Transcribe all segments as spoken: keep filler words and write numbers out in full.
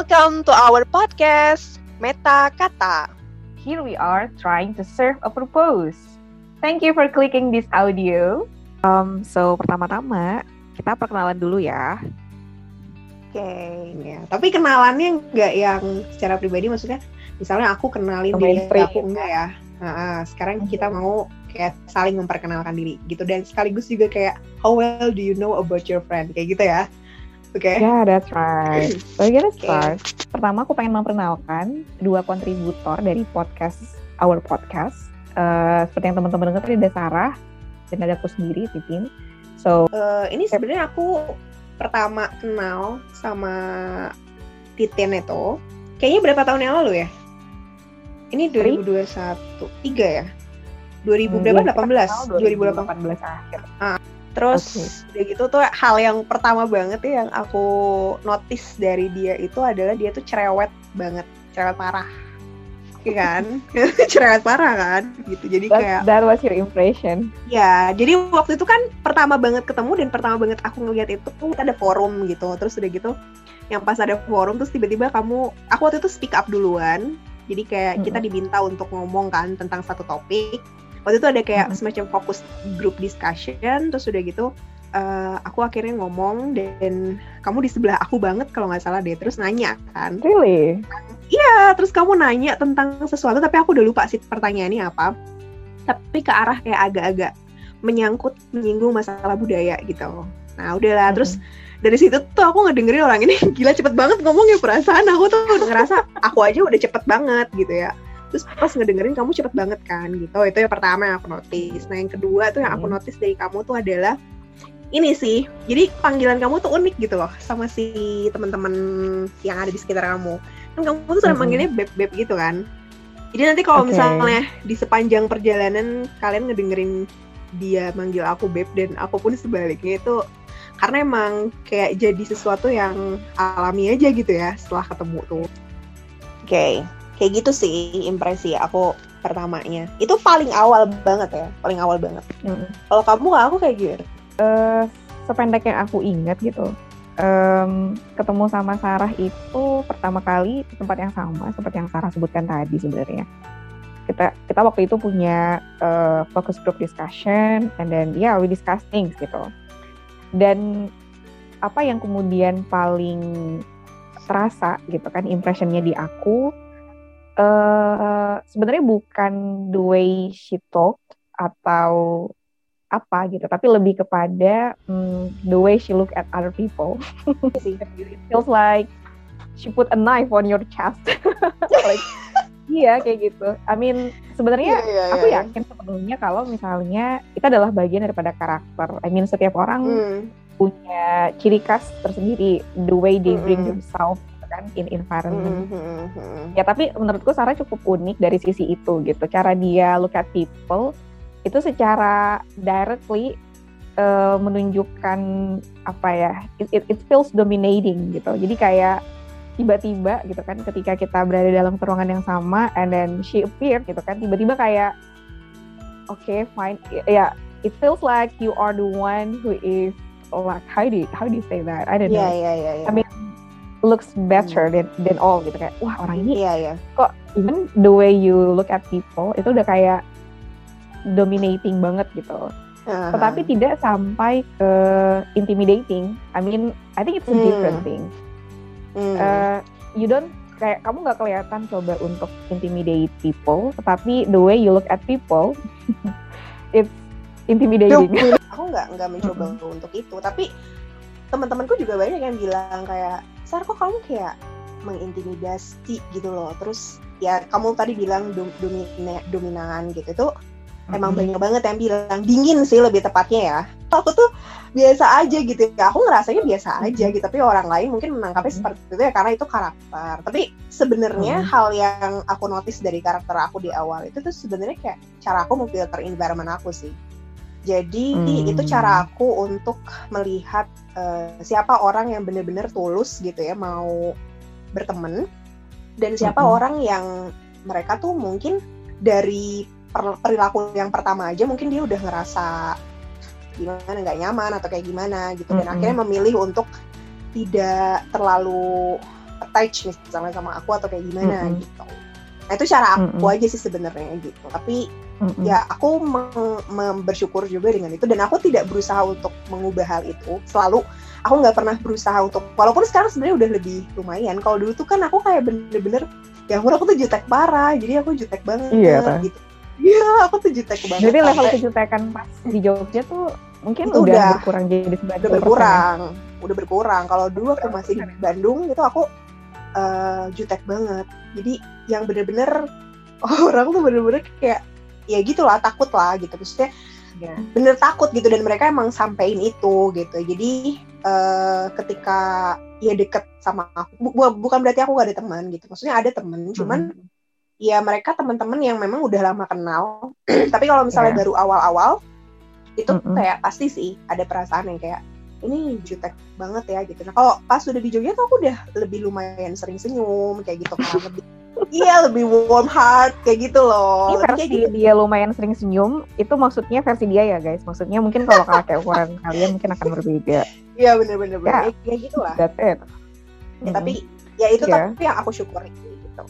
Welcome to our podcast, Meta Kata. Here we are trying to serve a purpose. Thank you for clicking this audio. Um, so pertama-tama kita perkenalan dulu ya. Oke, okay, ya. Tapi kenalannya nggak yang secara pribadi, maksudnya misalnya aku kenalin diri aku enggak ya. Nah, sekarang kita mau kayak saling memperkenalkan diri gitu dan sekaligus juga kayak how well do you know about your friend kayak gitu ya. Oke. Okay. Yeah, that's right. So we're gonna start. Okay. Pertama, aku pengen memperkenalkan dua kontributor dari podcast, our podcast. Uh, seperti yang teman-teman dengar tadi ada Sarah dan ada aku sendiri, Titin. So uh, ini sebenarnya aku pertama kenal sama Titin itu. Kayaknya berapa tahun yang lalu ya? Ini dua ribu dua puluh satu, tiga ya? dua ribu delapan belas dua ribu delapan belas akhir. Ah. Terus okay. Udah gitu tuh hal yang pertama banget ya yang aku notice dari dia itu adalah dia tuh cerewet banget, cerewet parah, iya kan? cerewet parah kan? Gitu. Jadi that, kayak that was your impression. Ya, jadi waktu itu kan pertama banget ketemu dan pertama banget aku ngeliat itu tuh ada forum gitu. Terus udah gitu, yang pas ada forum terus tiba-tiba kamu, aku waktu itu speak up duluan. Jadi kayak mm-hmm. kita diminta untuk ngomong kan tentang satu topik. Waktu itu ada kayak semacam fokus group discussion, terus udah gitu uh, aku akhirnya ngomong dan kamu di sebelah aku banget kalau nggak salah deh, terus nanya kan. Really? Iya, terus kamu nanya tentang sesuatu tapi aku udah lupa sih pertanyaannya apa. Tapi ke arah kayak agak-agak menyangkut, menyinggung masalah budaya gitu. Nah udahlah, mm-hmm. terus dari situ tuh aku ngedengerin orang ini gila cepet banget ngomongnya, perasaan aku tuh ngerasa aku aja udah cepet banget gitu ya. Terus pas ngedengerin kamu cepet banget kan gitu. Itu yang pertama yang aku notice. Nah yang kedua tuh yang aku notice dari kamu tuh adalah ini sih. Jadi panggilan kamu tuh unik gitu loh sama si teman-teman yang ada di sekitar kamu. Kan kamu tuh sering mm-hmm. manggilnya beb-beb gitu kan. Jadi nanti kalau okay. misalnya di sepanjang perjalanan kalian ngedengerin dia manggil aku beb dan aku pun sebaliknya itu, karena emang kayak jadi sesuatu yang alami aja gitu ya setelah ketemu tuh. Oke okay. Kayak gitu sih impresi aku pertamanya. Itu paling awal banget ya, paling awal banget. Mm-hmm. Kalau kamu, aku kayak gitu. Uh, sependek yang aku ingat gitu, um, ketemu sama Sarah itu pertama kali di tempat yang sama seperti yang Sarah sebutkan tadi sebenarnya. Kita kita waktu itu punya uh, focus group discussion, and then yeah we discuss things gitu. Dan apa yang kemudian paling terasa gitu kan impressionnya di aku. Uh, sebenarnya bukan the way she talk atau apa gitu, tapi lebih kepada um, the way she look at other people. It feels like she put a knife on your chest. like, iya kayak gitu. I mean sebenarnya yeah, yeah, yeah, aku yakin sepenuhnya kalau misalnya itu adalah bagian daripada karakter. I mean setiap orang mm. punya ciri khas tersendiri, the way they bring mm-hmm. themselves kan in environment. Mm-hmm. Ya tapi menurutku Sarah cukup unik dari sisi itu gitu. Cara dia look at people itu secara directly uh, menunjukkan apa ya? It, it, it feels dominating gitu. Jadi kayak tiba-tiba gitu kan ketika kita berada dalam ruangan yang sama and then she appeared gitu kan tiba-tiba kayak oke okay, fine ya yeah, it feels like you are the one who is like how do you, how do you say that? I don't yeah, know. Yeah, yeah, yeah. I mean looks better than than all gitu kayak wah orang ini yeah, yeah. kok even the way you look at people itu udah kayak dominating banget gitu uh-huh. tetapi tidak sampai ke intimidating. I mean I think it's a different mm. thing mm. Uh, you don't kayak kamu nggak kelihatan coba untuk intimidate people tetapi the way you look at people it's intimidating. Aku nggak nggak mencoba mm-hmm. untuk itu tapi teman-temanku juga banyak yang bilang kayak, Sar kok kamu kayak mengintimidasi gitu loh. Terus ya kamu tadi bilang dom- domine- dominan gitu tuh mm-hmm. emang banyak banget yang bilang dingin sih lebih tepatnya ya. Aku tuh biasa aja gitu ya. Aku ngerasanya biasa aja gitu tapi orang lain mungkin menangkapnya mm-hmm. seperti itu ya karena itu karakter. Tapi sebenarnya mm-hmm. hal yang aku notice dari karakter aku di awal itu tuh sebenarnya kayak cara aku memfilter environment aku sih. Jadi hmm. itu cara aku untuk melihat uh, siapa orang yang benar-benar tulus gitu ya mau berteman dan siapa hmm. orang yang mereka tuh mungkin dari perilaku yang pertama aja mungkin dia udah ngerasa gimana nggak nyaman atau kayak gimana gitu dan hmm. akhirnya memilih untuk tidak terlalu attach misalnya sama aku atau kayak gimana mm-hmm. gitu. Nah itu cara aku mm-hmm. aja sih sebenarnya gitu. Tapi mm-hmm. ya aku me- me- bersyukur juga dengan itu, dan aku tidak berusaha untuk mengubah hal itu. Selalu aku nggak pernah berusaha untuk, walaupun sekarang sebenarnya udah lebih lumayan. Kalau dulu tuh kan aku kayak bener-bener, ya ampun aku tuh jutek parah, jadi aku jutek banget iya, kan? Gitu. Iya, aku tuh jutek banget. Jadi level kejutekan pas di Jogja tuh mungkin udah, udah berkurang jadi sembilan puluh persen. Udah berkurang, udah berkurang. Kalau dulu aku masih di Bandung gitu aku uh, jutek banget. Jadi yang bener-bener orang tuh bener-bener kayak ya gitulah, takut lah gitu. Maksudnya ya. Bener takut gitu, dan mereka emang sampein itu gitu. Jadi Uh, ketika ya deket sama aku, Bu, bukan berarti aku gak ada teman gitu, maksudnya ada teman, cuman hmm. ya mereka teman-teman yang memang udah lama kenal. Tapi kalau misalnya yeah. baru awal-awal itu mm-mm. kayak pasti sih ada perasaan yang kayak ini jutek banget ya gitu. Nah kalau pas udah di Jogja tuh aku udah lebih lumayan sering senyum kayak gitu kan, lebih iya lebih warm heart kayak gitu loh. Ini versi gitu. Dia lumayan sering senyum itu maksudnya versi dia ya guys, maksudnya mungkin kalau kayak ukuran kalian mungkin akan berbeda. Iya benar-benar ya, benar ya gitulah. That's it. Ya, mm-hmm. Tapi ya itu yeah. tapi yang aku syukuri gitu.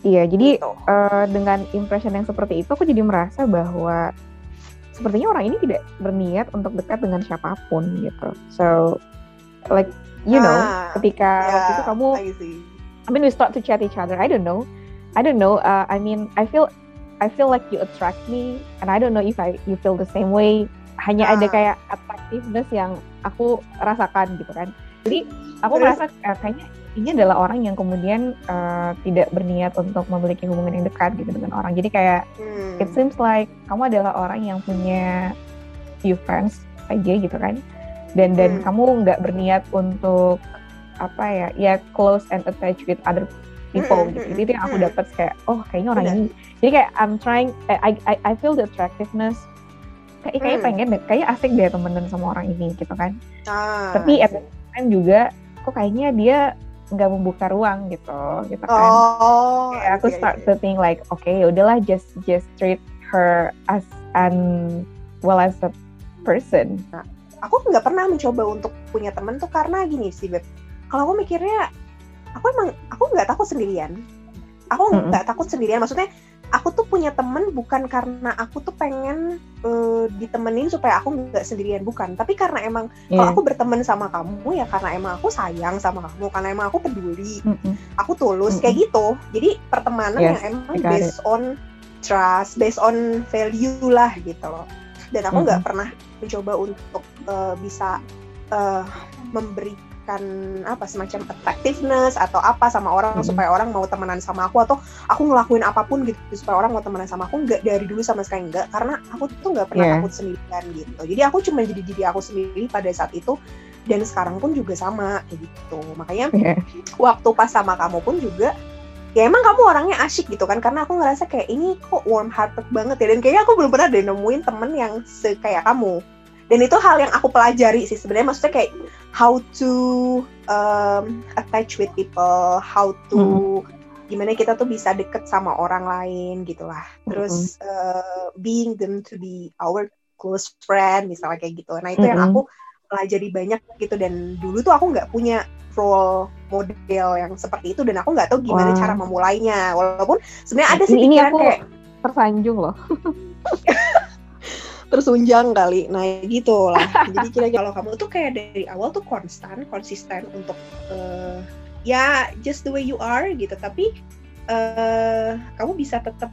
Iya jadi gitu. Uh, dengan impression yang seperti itu aku jadi merasa bahwa sepertinya orang ini tidak berniat untuk dekat dengan siapapun gitu. So like you know ah, ketika yeah, waktu itu kamu I mean we start to chat each other. I don't know. I don't know. Uh, I mean, I feel, I feel like you attract me, and I don't know if I you feel the same way. Hanya uh. ada kayak attractiveness yang aku rasakan gitu kan. Jadi aku merasa uh, kayaknya ini adalah orang yang kemudian uh, tidak berniat untuk memiliki hubungan yang dekat gitu dengan orang. Jadi kayak hmm. it seems like kamu adalah orang yang punya few friends aja gitu kan. Dan hmm. dan kamu nggak berniat untuk apa ya, ya close and attached with other people mm-hmm. gitu. Jadi itu yang aku dapat kayak, oh kayaknya orang ini. Jadi kayak I'm trying, I I I feel the attractiveness. Kayak kayak mm. pengen, kayak asik deh temenan sama orang ini gitu kan. Ah, tapi at the time juga, kok kayaknya dia nggak membuka ruang gitu, gitu kan. Oh, kayak aku okay, start to think like, okay, udahlah just just treat her as an well as a person. Nah, aku nggak pernah mencoba untuk punya teman tuh karena gini sih Beb. Kalau aku mikirnya, aku emang, aku gak takut sendirian. Aku mm-hmm. gak takut sendirian, maksudnya aku tuh punya temen bukan karena aku tuh pengen uh, ditemenin supaya aku gak sendirian, bukan. Tapi karena emang, yeah. kalau aku berteman sama kamu ya karena emang aku sayang sama kamu, karena emang aku peduli, mm-hmm. aku tulus, mm-hmm. kayak gitu. Jadi pertemanan yes, yang emang based it. on trust, based on value lah gitu loh. Dan aku mm-hmm. gak pernah mencoba untuk uh, bisa uh, memberi kan apa semacam attractiveness atau apa sama orang mm-hmm. supaya orang mau temenan sama aku, atau aku ngelakuin apapun gitu supaya orang mau temenan sama aku. Enggak, dari dulu sama sekali enggak, karena aku tuh enggak pernah yeah. takut sendirian gitu. Jadi aku cuma jadi diri aku sendiri pada saat itu, dan sekarang pun juga sama kayak gitu. Makanya yeah. waktu pas sama kamu pun juga ya emang kamu orangnya asyik gitu kan, karena aku ngerasa kayak ini kok warm hearted banget ya, dan kayaknya aku belum pernah deh nemuin temen yang kayak kamu. Dan itu hal yang aku pelajari sih sebenarnya, maksudnya kayak how to um, attach with people, how to mm-hmm. gimana kita tuh bisa deket sama orang lain gitulah. Terus mm-hmm. uh, being them to be our close friend misalnya kayak gitu. Nah itu mm-hmm. yang aku pelajari banyak gitu, dan dulu tuh aku nggak punya role model yang seperti itu, dan aku nggak tahu gimana wow. cara memulainya. Walaupun sebenarnya ada sih pikiran kayak tersanjung loh. Tersunjang kali, nah gitu lah. Jadi kira-kira kalau kamu tuh kayak dari awal tuh konstan, konsisten untuk uh, ya just the way you are gitu. Tapi uh, kamu bisa tetap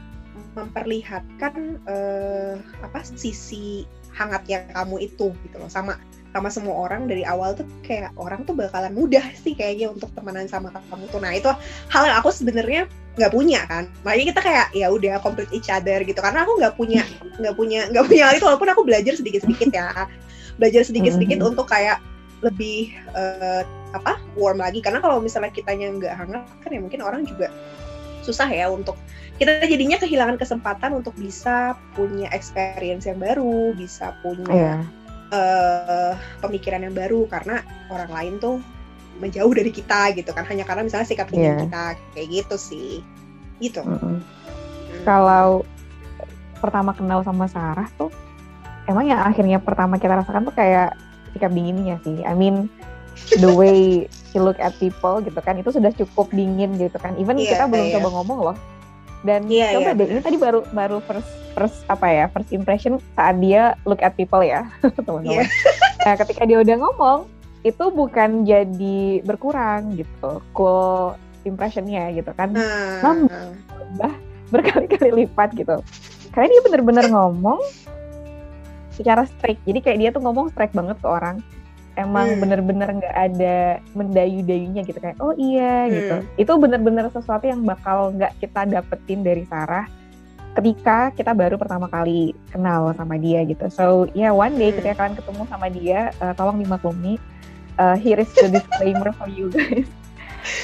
memperlihatkan uh, apa sisi hangatnya kamu itu gitu loh, sama sama semua orang. Dari awal tuh kayak orang tuh bakalan mudah sih kayaknya untuk temenan sama kamu tuh. Nah itu hal yang aku sebenarnya nggak punya kan, makanya kita kayak ya udah complete each other gitu, karena aku nggak punya nggak punya nggak punya hal itu. Walaupun aku belajar sedikit-sedikit ya belajar sedikit-sedikit mm-hmm. untuk kayak lebih uh, apa warm lagi, karena kalau misalnya kitanya nggak hangat kan ya mungkin orang juga susah ya untuk, kita jadinya kehilangan kesempatan untuk bisa punya experience yang baru, bisa punya yeah. uh, pemikiran yang baru, karena orang lain tuh menjauh dari kita gitu kan, hanya karena misalnya sikap dingin yeah. kita kayak gitu sih gitu. Mm-hmm. Mm. Kalau pertama kenal sama Sarah tuh emang yang akhirnya pertama kita rasakan tuh kayak sikap dinginnya sih. I mean the way she look at people gitu kan, itu sudah cukup dingin gitu kan. Even yeah, kita belum yeah. coba ngomong loh. Dan yeah, coba yeah. deh, ini tadi baru baru first first apa ya first impression saat dia look at people ya teman-teman. Yeah. Nah, ketika dia udah ngomong itu bukan jadi berkurang gitu, cool impressionnya gitu kan, nambah hmm. berkali-kali lipat gitu. Karena dia benar-benar ngomong secara straight, jadi kayak dia tuh ngomong straight banget ke orang. Emang hmm. bener-bener gak ada mendayu-dayunya gitu. Kayak oh iya hmm. gitu. Itu bener-bener sesuatu yang bakal gak kita dapetin dari Sarah ketika kita baru pertama kali kenal sama dia gitu. So ya yeah, one day hmm. ketika kalian ketemu sama dia, uh, tolong dimaklumi, uh, here is the disclaimer for you guys.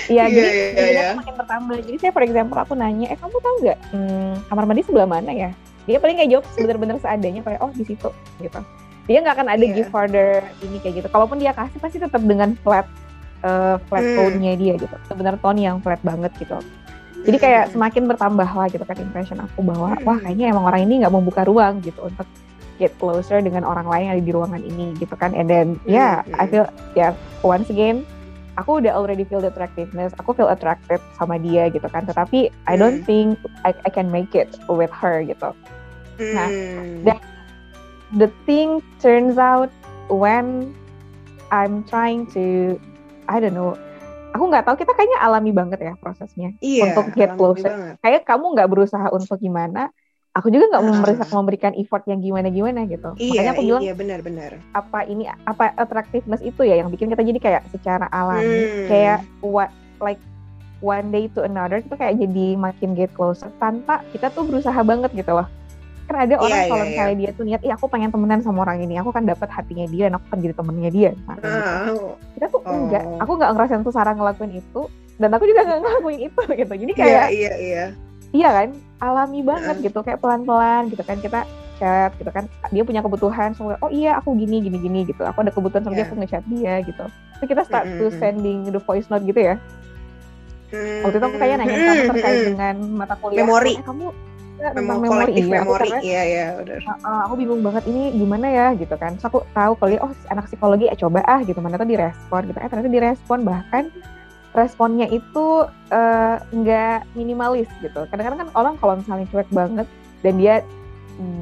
Iya, yeah, jadi yeah, yeah, yeah. makin bertambah. Jadi saya for example aku nanya, eh kamu tau gak hmm, kamar mandi sebelah mana ya? Dia paling kayak jawab bener-bener seadanya, kayak oh di situ gitu. Dia nggak akan ada yeah. give further ini kayak gitu. Kalaupun dia kasih pasti tetap dengan flat uh, flat mm. tone-nya dia gitu. Sebenarnya tone yang flat banget gitu. Jadi kayak semakin bertambah lah gitu kan impression aku bahwa mm. wah kayaknya emang orang ini nggak membuka ruang gitu untuk get closer dengan orang lain yang ada di ruangan ini gitu kan. And then ya yeah, I feel ya yeah, once again aku udah already feel the attractiveness. Aku feel attracted sama dia gitu kan. Tetapi mm. I don't think I, I can make it with her gitu. Mm. Nah dan the thing turns out when I'm trying to, I don't know, aku nggak tahu, kita kayaknya alami banget ya prosesnya yeah, untuk get closer. Kayak kamu nggak berusaha untuk gimana, aku juga nggak uh. memberikan effort yang gimana-gimana gitu. Yeah, makanya aku bilang, yeah, benar-benar. Apa ini, apa attractiveness itu ya yang bikin kita jadi kayak secara alami, hmm. kayak what like one day to another itu kayak jadi makin get closer tanpa kita tuh berusaha banget gitu loh. Kan ada orang yeah, kalau yeah, misalnya yeah. dia tuh niat, iya aku pengen temenan sama orang ini, aku kan dapat hatinya dia dan aku kan jadi temennya dia. Nah, oh. Kita tuh oh. enggak, aku nggak ngerasain tuh Sarah ngelakuin itu, dan aku juga nggak ngelakuin itu gitu. Jadi kayak, yeah, yeah, yeah. iya kan, alami banget uh. gitu, kayak pelan-pelan gitu kan, kita chat gitu kan, dia punya kebutuhan, so, oh iya aku gini, gini, gini gitu, aku ada kebutuhan sama yeah. dia, aku ngechat dia gitu. Terus kita start mm-hmm. to sending the voice note gitu ya. Mm-hmm. Waktu itu aku kayak nanya kamu terkait mm-hmm. dengan mata kuliah, memori. Eh, kamu memang kolektif memori, memori. Iya ya, udah. Uh, aku bingung banget ini gimana ya gitu kan. Terus aku tahu kalau dia oh anak psikologi, eh, coba ah gitu. Mana tuh direspon gitu. Eh ternyata direspon, bahkan responnya itu nggak uh, minimalis gitu. Kadang-kadang kan orang kalau misalnya cuek banget dan dia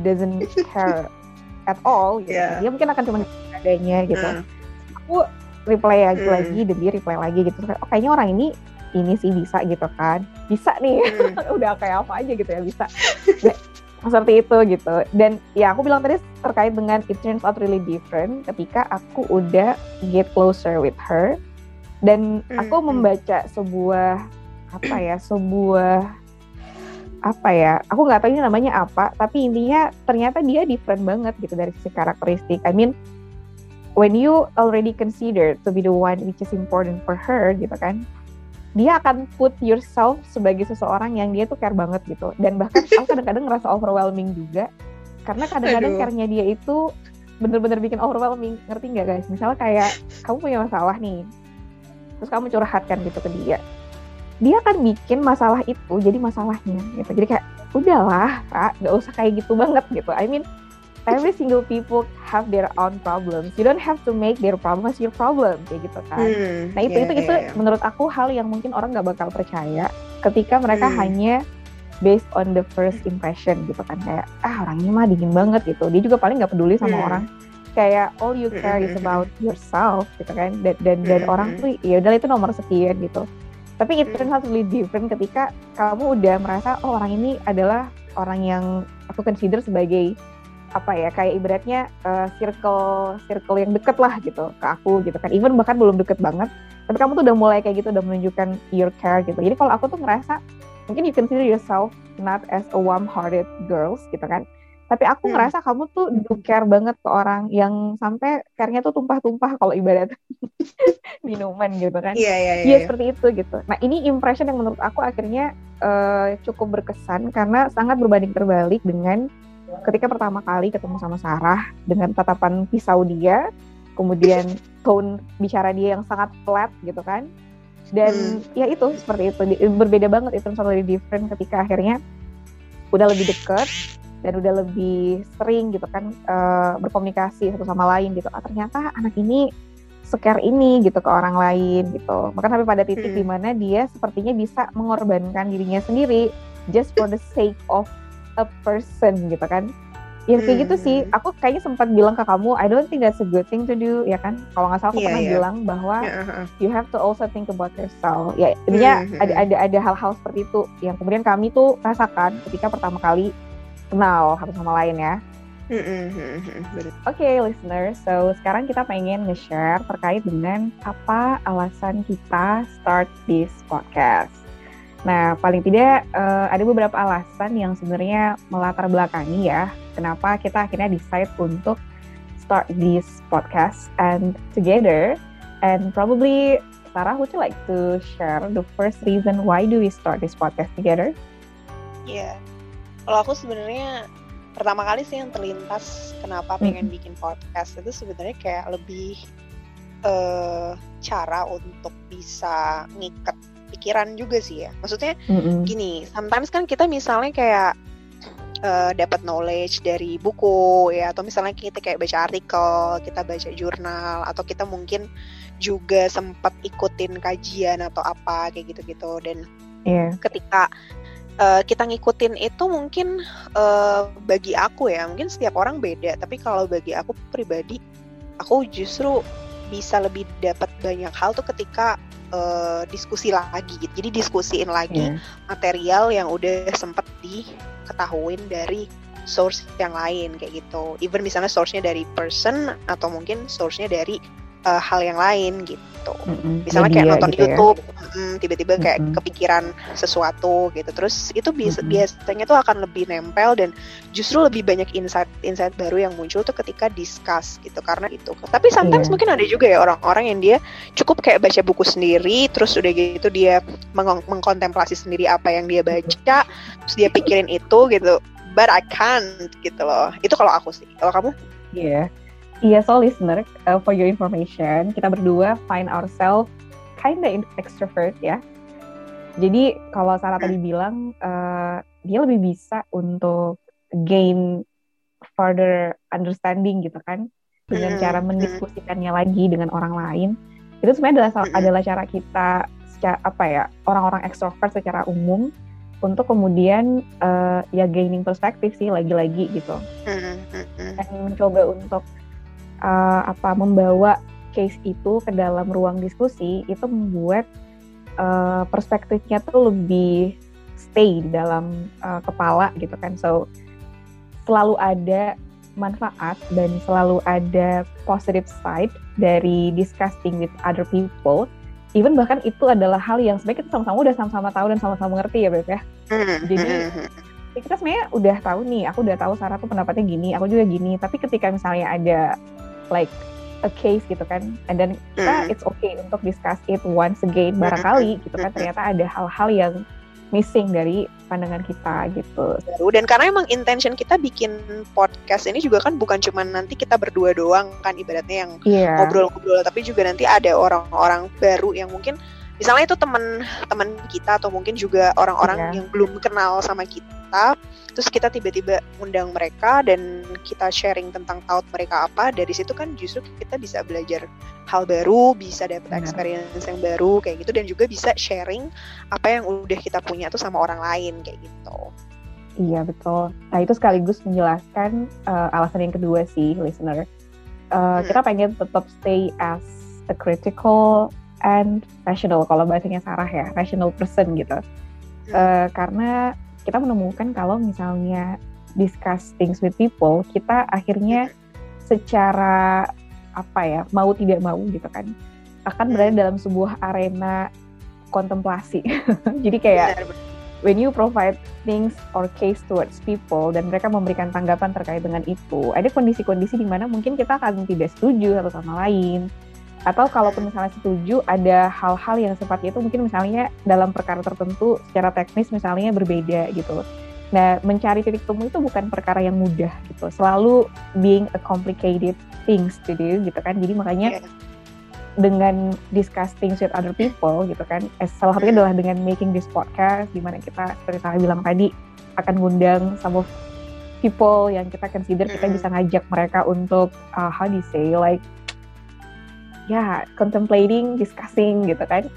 doesn't care at all, gitu. Yeah. Dia mungkin akan cuma adanya gitu. Uh. Aku reply lagi, hmm. lagi dan dia reply lagi gitu. Oh kayaknya orang ini ini sih bisa gitu kan, bisa nih hmm. udah kayak apa aja gitu ya, bisa seperti itu gitu. Dan ya aku bilang tadi terkait dengan it turns out really different ketika aku udah get closer with her dan aku hmm. membaca sebuah apa ya sebuah apa ya aku nggak tahu ini namanya apa, tapi intinya ternyata dia different banget gitu dari sisi karakteristik. I mean when you already consider to be the one which is important for her gitu kan, dia akan put yourself sebagai seseorang yang dia tuh care banget gitu. Dan bahkan aku kadang-kadang ngerasa overwhelming juga, karena kadang-kadang Aduh. care-nya dia itu bener-bener bikin overwhelming, ngerti nggak guys? Misalnya kayak kamu punya masalah nih, terus kamu curhatkan gitu ke dia, dia akan bikin masalah itu jadi masalahnya gitu. Jadi kayak udahlah Ra, nggak usah kayak gitu banget gitu. I mean every single people have their own problems. You don't have to make their problems your problem, kayak gitu kan. Hmm, nah itu yeah, itu itu yeah. menurut aku hal yang mungkin orang nggak bakal percaya ketika mereka hmm. hanya based on the first impression gitu kan, kayak ah orang ini mah dingin banget gitu. Dia juga paling nggak peduli sama hmm. orang. Kayak all you care is about yourself gitu kan. Dan dan, dan hmm. orang tuh ya udah itu nomor sekian gitu. Tapi it turns out really different ketika kamu udah merasa oh orang ini adalah orang yang aku consider sebagai apa ya kayak ibaratnya uh, circle circle yang deket lah gitu ke aku gitu kan, even bahkan belum deket banget tapi kamu tuh udah mulai kayak gitu, udah menunjukkan your care gitu. Jadi kalau aku tuh ngerasa mungkin you consider yourself not as a warm-hearted girls gitu kan, tapi aku hmm. ngerasa kamu tuh do care banget ke orang yang sampai care-nya tuh tumpah-tumpah kalau ibarat minuman gitu kan. Iya yeah, yeah, yeah, yeah. seperti itu gitu. Nah ini impression yang menurut aku akhirnya uh, cukup berkesan karena sangat berbanding terbalik dengan ketika pertama kali ketemu sama Sarah dengan tatapan pisau dia, kemudian tone bicara dia yang sangat flat gitu kan, dan hmm. ya itu seperti itu berbeda banget, itu totally different ketika akhirnya udah lebih deket dan udah lebih sering gitu kan uh, berkomunikasi satu sama lain gitu. Ah, ternyata anak ini se-care ini gitu ke orang lain gitu. Maka sampai pada titik hmm. dimana dia sepertinya bisa mengorbankan dirinya sendiri just for the sake of a person gitu kan. Ya kayak hmm. gitu sih, aku kayaknya sempat bilang ke kamu, I don't think that's a good thing to do, ya kan? Kalau nggak salah aku yeah, pernah yeah. bilang bahwa yeah. you have to also think about yourself. Ya, intinya hmm. ada ada ada hal-hal seperti itu yang kemudian kami tuh rasakan ketika pertama kali kenal satu sama lain ya. Oke okay, listener, so sekarang kita pengen nge-share terkait dengan apa alasan kita start this podcast. Nah paling tidak uh, ada beberapa alasan yang sebenarnya melatar belakangi ya kenapa kita akhirnya decide untuk start this podcast and together, and probably Sarah, would you like to share the first reason why do we start this podcast together? Iya yeah. Kalau aku sebenarnya pertama kali sih yang terlintas kenapa pengen bikin podcast itu sebenarnya kayak lebih uh, cara untuk bisa ngikat pikiran juga sih ya. Maksudnya mm-hmm. gini, sometimes kan kita misalnya kayak uh, dapat knowledge dari buku ya, atau misalnya kita kayak baca artikel, kita baca jurnal, atau kita mungkin juga sempat ikutin kajian atau apa kayak gitu-gitu. Dan yeah. ketika Uh, kita ngikutin itu mungkin uh, bagi aku ya, mungkin setiap orang beda, tapi kalau bagi aku pribadi, aku justru bisa lebih dapat banyak hal tuh ketika uh, diskusi lagi gitu. Jadi diskusiin lagi yeah. material yang udah sempet diketahuin dari source yang lain kayak gitu. Even misalnya source-nya dari person atau mungkin source-nya dari Uh, hal yang lain gitu. Mm-hmm. Misalnya kayak nonton gitu YouTube, ya. mm, tiba-tiba kayak mm-hmm. kepikiran sesuatu gitu. Terus itu bias- mm-hmm. biasanya tuh akan lebih nempel dan justru lebih banyak insight-insight baru yang muncul tuh ketika discuss gitu. Karena itu. Tapi sometimes yeah. mungkin ada juga ya orang-orang yang dia cukup kayak baca buku sendiri, terus udah gitu dia meng- mengkontemplasi sendiri apa yang dia baca, terus dia pikirin itu gitu. But I can't gitu loh. Itu kalau aku sih. Kalau kamu? Iya. Yeah. Iya, yeah, so listener, uh, for your information, kita berdua find ourselves kinda extrovert ya. Jadi kalau Sarah tadi bilang, uh, dia lebih bisa untuk gain further understanding gitu kan, dengan cara mendiskusikannya lagi dengan orang lain. Itu sebenarnya adalah, adalah cara kita, secara, apa ya, orang-orang extrovert secara umum, untuk kemudian uh, ya gaining perspektif sih lagi-lagi gitu. Dan mencoba untuk Uh, apa membawa case itu ke dalam ruang diskusi itu membuat uh, perspektifnya tuh lebih stay di dalam uh, kepala gitu kan, so selalu ada manfaat dan selalu ada positive side dari discussing with other people, even bahkan itu adalah hal yang sebenarnya kita sama-sama udah sama-sama tahu dan sama-sama ngerti ya Beb ya. Jadi kita sebenarnya udah tahu nih, aku udah tahu Sarah tuh pendapatnya gini, aku juga gini, tapi ketika misalnya ada like a case gitu kan, and then kita it's okay untuk discuss it once again barangkali gitu kan, ternyata ada hal-hal yang missing dari pandangan kita gitu. Dan karena emang intention kita bikin podcast ini juga kan bukan cuma nanti kita berdua doang kan ibaratnya yang yeah. ngobrol-ngobrol, tapi juga nanti ada orang-orang baru yang mungkin misalnya itu teman-teman kita atau mungkin juga orang-orang yeah. yang belum kenal sama kita, terus kita tiba-tiba undang mereka dan kita sharing tentang thought mereka apa, dari situ kan justru kita bisa belajar hal baru, bisa dapat experience yang baru kayak gitu, dan juga bisa sharing apa yang udah kita punya tuh sama orang lain kayak gitu. Iya betul. Nah itu sekaligus menjelaskan uh, alasan yang kedua sih listener. Uh, hmm. Kita pengen tetap stay as a critical and rational, kalau bahasanya Sarah ya, rational person gitu. Hmm. Uh, karena kita menemukan kalau misalnya discuss things with people, kita akhirnya secara apa ya, mau tidak mau gitu kan, akan berada dalam sebuah arena kontemplasi. Jadi kayak when you provide things or case towards people dan mereka memberikan tanggapan terkait dengan itu, ada kondisi-kondisi di mana mungkin kita akan tidak setuju satu sama lain. Atau kalaupun misalnya setuju, ada hal-hal yang sifatnya itu mungkin misalnya dalam perkara tertentu secara teknis misalnya berbeda gitu. Nah, mencari titik temu itu bukan perkara yang mudah gitu. Selalu being a complicated things to do gitu kan. Jadi makanya dengan discussing with other people gitu kan, salah satunya adalah dengan making this podcast, di mana kita seperti saya bilang tadi akan ngundang some of people yang kita consider kita bisa ngajak mereka untuk uh, how do you say like ya contemplating, discussing gitu kan.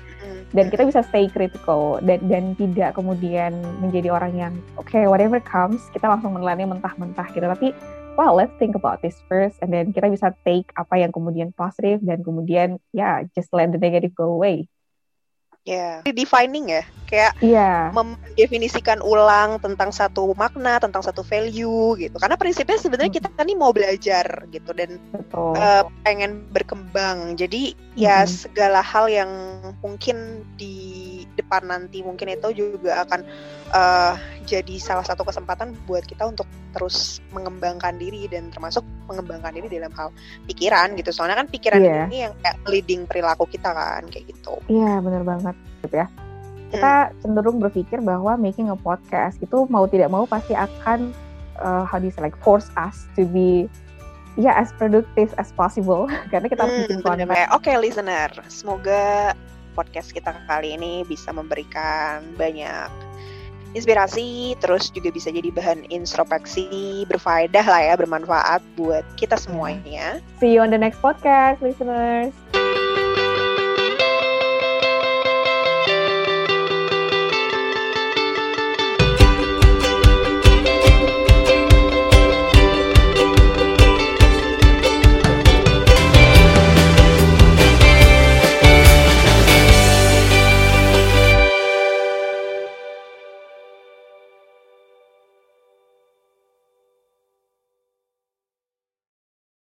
Dan kita bisa stay critical dan, dan tidak kemudian menjadi orang yang oke okay, whatever comes kita langsung menelannya mentah-mentah gitu, tapi well let's think about this first and then kita bisa take apa yang kemudian positif dan kemudian ya yeah, just let the negative go away. Ya, yeah. Defining ya, kayak yeah. mendefinisikan ulang tentang satu makna, tentang satu value gitu. Karena prinsipnya sebenarnya kita nih mau belajar gitu dan uh, pengen berkembang. Jadi mm. ya segala hal yang mungkin di depan nanti mungkin itu juga akan uh, jadi salah satu kesempatan buat kita untuk terus mengembangkan diri dan termasuk mengembangkan diri dalam hal pikiran gitu. Soalnya kan pikiran yeah. ini yang kayak leading perilaku kita kan kayak gitu. Iya, yeah, benar banget. Gitu ya. Kita hmm. cenderung berpikir bahwa making a podcast itu mau tidak mau pasti akan uh, how do you say, like force us to be ya yeah, as productive as possible karena kita harus bikin konten. Oke, listener, semoga podcast kita kali ini bisa memberikan banyak inspirasi, terus juga bisa jadi bahan introspeksi, berfaedah lah ya, bermanfaat buat kita semuanya. See you on the next podcast, listeners.